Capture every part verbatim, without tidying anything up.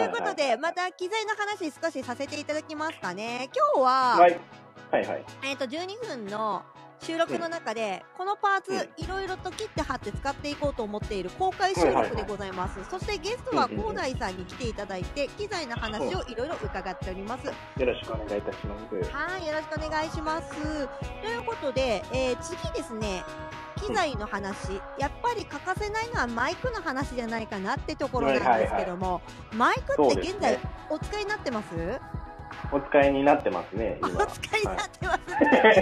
ということで、はいはい、また機材の話少しさせていただきますかね。今日は、はいはいはい、えっとじゅうにふんの収録の中で、うん、このパーツ、うん、いろいろと切って貼って使っていこうと思っている公開収録でございます、うんはいはい、そしてゲストは広大さんに来ていただいて、うん、機材の話をいろいろ伺っております。よろしくお願いいたします。はい、よろしくお願いします。ということで、えー、次ですね、機材の話、うん、やっぱり欠かせないのはマイクの話じゃないかなってところなんですけども、はいはいはい、マイクって現在、ね、お使いになってます？お使いになってますね。今お使いになってますね、は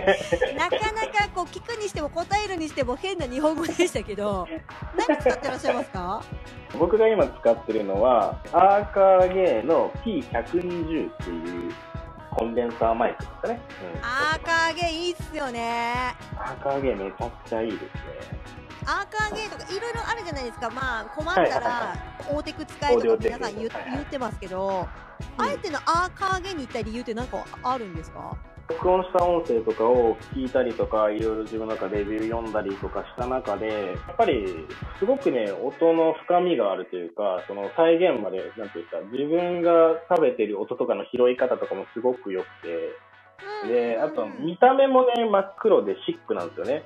い、なかなかこう聞くにしても答えるにしても変な日本語でしたけど、何使ってらっしゃいますか？僕が今使ってるのはアーカーゲーの ピーひゃくにじゅう っていうコンデンサーマイクですかね、うん、アーカーゲーいいっすよね。アーカーゲーめちゃくちゃいいですね。アーカーゲーとかいろいろあるじゃないですか。まあ困ったらオーテク使えとか皆さん言ってますけど、あえてのアーカーゲーに行った理由って何かあるんですか？録音した音声とかを聞いたりとか、いろいろ自分の中でレビュー読んだりとかした中で、やっぱりすごくね、音の深みがあるというか、その再現まで、なんていうか、自分が食べてる音とかの拾い方とかもすごく良くて、で、あと見た目もね、真っ黒でシックなんですよね。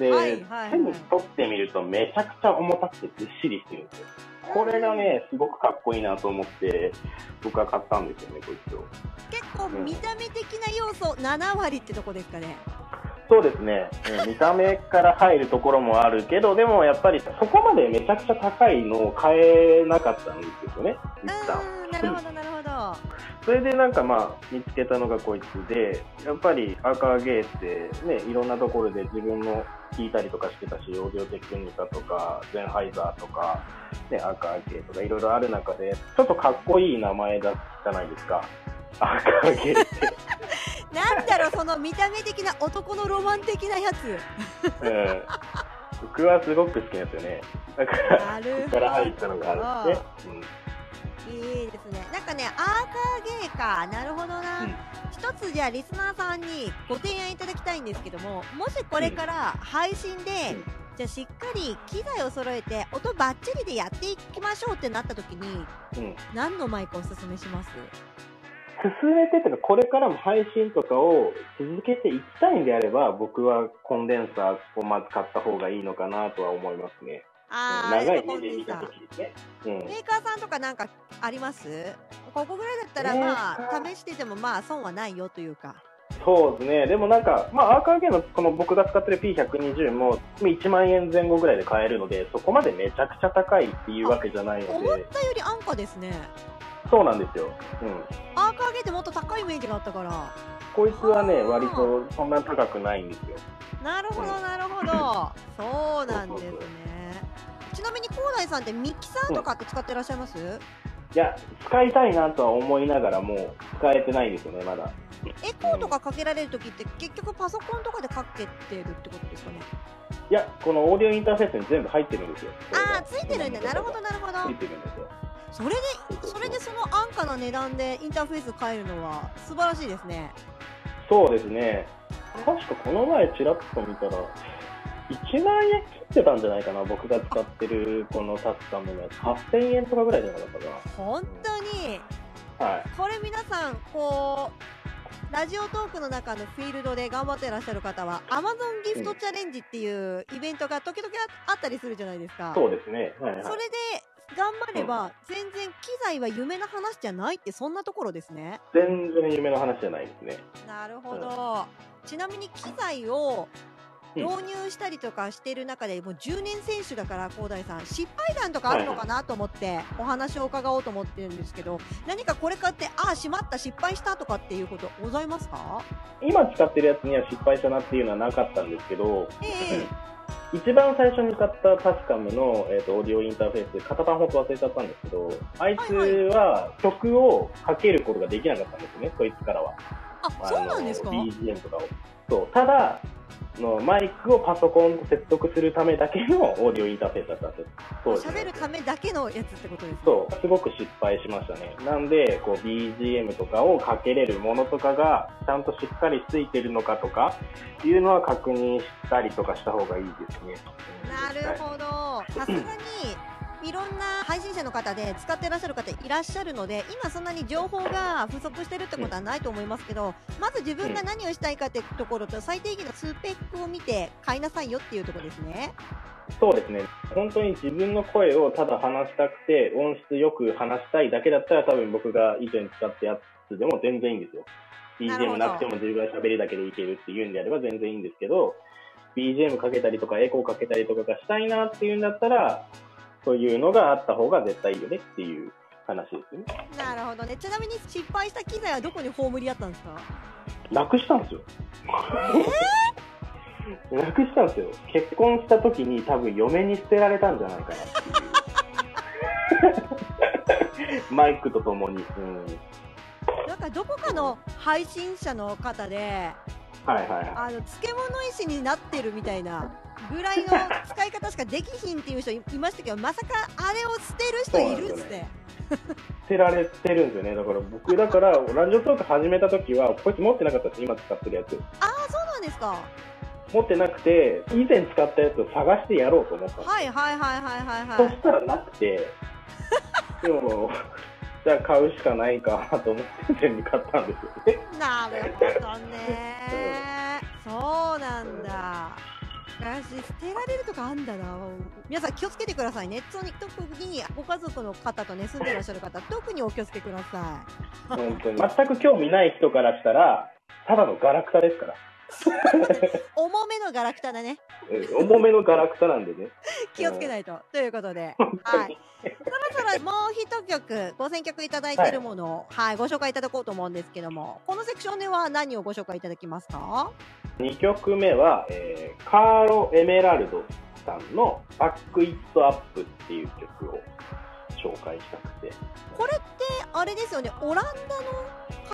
で、はいはいはい、手に取ってみるとめちゃくちゃ重たくてずっしりしてるんですよ。これがね、すごくかっこいいなと思って僕は買ったんですよね、こいつを。結構見た目的な要素、うん、ななわりってとこですかね。そうですね、うん、見た目から入るところもあるけどでもやっぱりそこまでめちゃくちゃ高いのを買えなかったんですよね、一旦。なるほどなるほど。それでなんかまあ見つけたのがこいつで、やっぱりアーカーゲーってね、いろんなところで自分も聞いたりとかしてたし、オーディオテクニカとかゼンハイザーとか、ね、アーカーゲーとかいろいろある中で、ちょっとかっこいい名前だじゃないですか、アーカーゲーってなんだろう、その見た目的な男のロマン的なやつ、うん、僕はすごく好きなんですよね。だからここから入ったのがあるんですね、うん、いいですね。なんかね、アーカーゲーか、なるほどな、うん。一つじゃあリスナーさんにご提案いただきたいんですけども、もしこれから配信で、うん、じゃあしっかり機材を揃えて音バッチリでやっていきましょうってなった時に、うん、何のマイクをおすすめします？進めてとか、これからも配信とかを続けていきたいんであれば、僕はコンデンサーをまず買った方がいいのかなとは思いますね。あー、長い目で見た時ですね、うん、メーカーさんとかなんかあります？ここぐらいだったらまあ試しててもまあ損はないよというか。そうですね。でもなんか、まあ、アーカーゲーのこの僕が使ってる ピーひゃくにじゅう もいちまんえんぜん後ぐらいで買えるので、そこまでめちゃくちゃ高いっていうわけじゃないので。思ったより安価ですね。そうなんですよ、うん、アーカーゲーってもっと高いイメージがあったから、こいつはね割とそんなに高くないんですよ。なるほどなるほどそうなんですね。ちなみに広大さんってミキサーとかって使ってらっしゃいます？うん、いや、使いたいなとは思いながらも使えてないですよね、まだ。エコーとかかけられるときって、うん、結局パソコンとかでかけてるってことですかね？いや、このオーディオインターフェースに全部入ってるんですよ。ああ、ついてるんだ。なるほどなるほど。ついてるんですよ。それで、それでその安価な値段でインターフェース買えるのは素晴らしいですね。そうですね。確かこの前ちらっと見たらいちまんえん切ってたんじゃないかな、僕が使ってるこのタスカムのやつ。はっせんえんとかぐらいじゃなかったかな。本当に、うん、はい、これ皆さんこうラジオトークの中のフィールドで頑張ってらっしゃる方は Amazon ギフトチャレンジっていうイベントが時々あったりするじゃないですか、うん、そうですね、はいはい、それで頑張れば、うん、全然機材は夢の話じゃないって、そんなところですね。全然夢の話じゃないですね。なるほど、うん、ちなみに機材を導入したりとかしてる中で、もうじゅうねん選手だから広大さん、失敗談とかあるのかなと思ってお話を伺おうと思ってるんですけど、何かこれ買って、ああしまった失敗したとかっていうことございますか？今使ってるやつには失敗したなっていうのはなかったんですけど、えー、一番最初に買ったタスカムの、えーと、オーディオインターフェース、片端ほんと忘れちゃったんですけど、あいつは曲をかけることができなかったんですよね、こいつからは。あ、そうなんですか？ ビージーエム とかを。そう、ただのマイクをパソコンと接続するためだけのオーディオインターフェースだったんですよ。喋るためだけのやつってことですね。そう、すごく失敗しましたね。なんでこう ビージーエム とかをかけれるものとかがちゃんとしっかりついてるのかとかいうのは確認したりとかした方がいいですね。なるほど、さすがにいろんな配信者の方で使ってらっしゃる方いらっしゃるので、今そんなに情報が不足してるってことはないと思いますけど、まず自分が何をしたいかってところと最低限のスペックを見て買いなさいよっていうところですね。そうですね、本当に自分の声をただ話したくて音質よく話したいだけだったら、多分僕が以前使ったやつでも全然いいんですよ。 ビージーエム なくても自分が喋りだけでいけるっていうんであれば全然いいんですけど、 ビージーエム かけたりとかエコーかけたりとかがしたいなっていうんだったら、そういうのがあった方が絶対いいよねっていう話ですね。なるほどね。ちなみに失敗した機材はどこに葬りあったんですか？なくしたんですよ。えー、なくしたんですよ。結婚した時に多分嫁に捨てられたんじゃないかなっていうマイクとともに、うん、なんかどこかの配信者の方であの漬物石になってるみたいなぐらいの使い方しかできひんっていう人いましたけど、まさかあれを捨てる人いるっつって、ね、捨てられてるんですよね。だから僕だからラジオトーク始めた時はこいつ持ってなかったし、今使ってるやつ。ああ、そうなんですか。持ってなくて以前使ったやつを探してやろうと思ったんです。はいはいはいはいはい、はい、そしたらなくてでもじゃあ買うしかないかと思って全部買ったんですよね。なるほどね。そうなんだ。私捨てられるとかあんだな。皆さん気をつけてくださいね。特にご家族の方とね、住んでらっしゃる方特にお気をつけください。本当に全く興味ない人からしたらただのガラクタですから。重めのガラクタだね。重めのガラクタなんでね気をつけないと、うん、ということで、はい、そろそろもう一曲ご選曲いただいているものを、はいはい、ご紹介いただこうと思うんですけども、このセクションでは何をご紹介いただきますか？にきょくめは、えー、カーロ・エメラルドさんの「バック・イット・アップ」っていう曲を紹介したくて。これってあれですよね、オランダの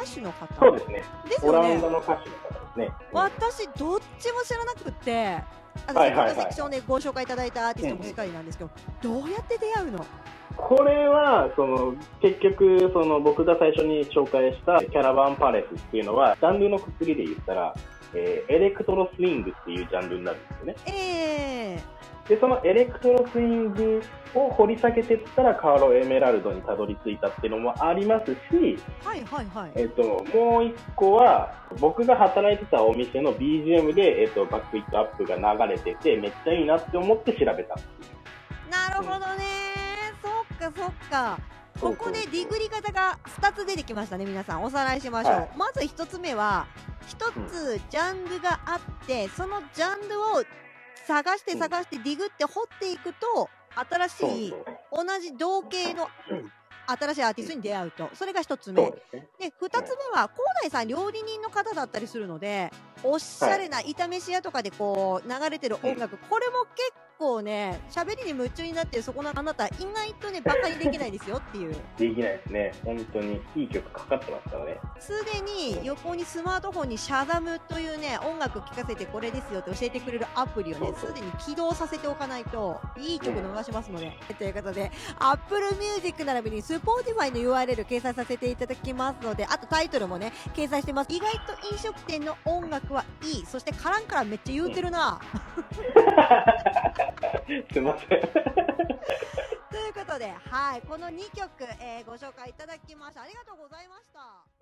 歌手の方。そうですね、ですよね、オランダの歌手の方ですね。私どっちも知らなくて、あのセクションでご紹介いただいたアーティストもしっかりなんですけど、うん、どうやって出会うの？これはその結局その僕が最初に紹介した「キャラバンパレス」っていうのはジャンルのくくりで言ったら、えー、エレクトロスイングっていうジャンルになるんですよね。えーでそのエレクトロスイングを掘り下げていったらカーロ・エメラルドにたどり着いたっていうのもありますし、もう一個は僕が働いてたお店の ビージーエム で、えっと、バック・イット・アップが流れててめっちゃいいなって思って調べた。なるほどね、うん、そっかそっか。ここでディグリ方がふたつ出てきましたね。皆さんおさらいしましょう、はい、まずひとつめはひとつジャンルがあって、うん、そのジャンルを探して探してディグって掘っていくと新しい同じ同系の新しいアーティストに出会うと、それがひとつめで、ふたつめは高台さん料理人の方だったりするので、おしゃれな炒めし屋とかでこう流れてる音楽、これも結構ね喋りに夢中になってるそこのあなた意外とねバカにできないですよっていう。できないですね、本当にいい曲かかってますからね。すでに横にスマートフォンにシャザムというね音楽聴かせてこれですよって教えてくれるアプリをねすでに起動させておかないといい曲逃しますので、うん、ということで アップルミュージック 並びに スポティファイ の ユーアールエル 掲載させていただきますので、あとタイトルもね掲載してます。意外と飲食店の音楽はいい、そしてカランカランめっちゃ言うてるな、うん、すいませんということで、はい、このにきょく、えー、ご紹介いただきました。ありがとうございました。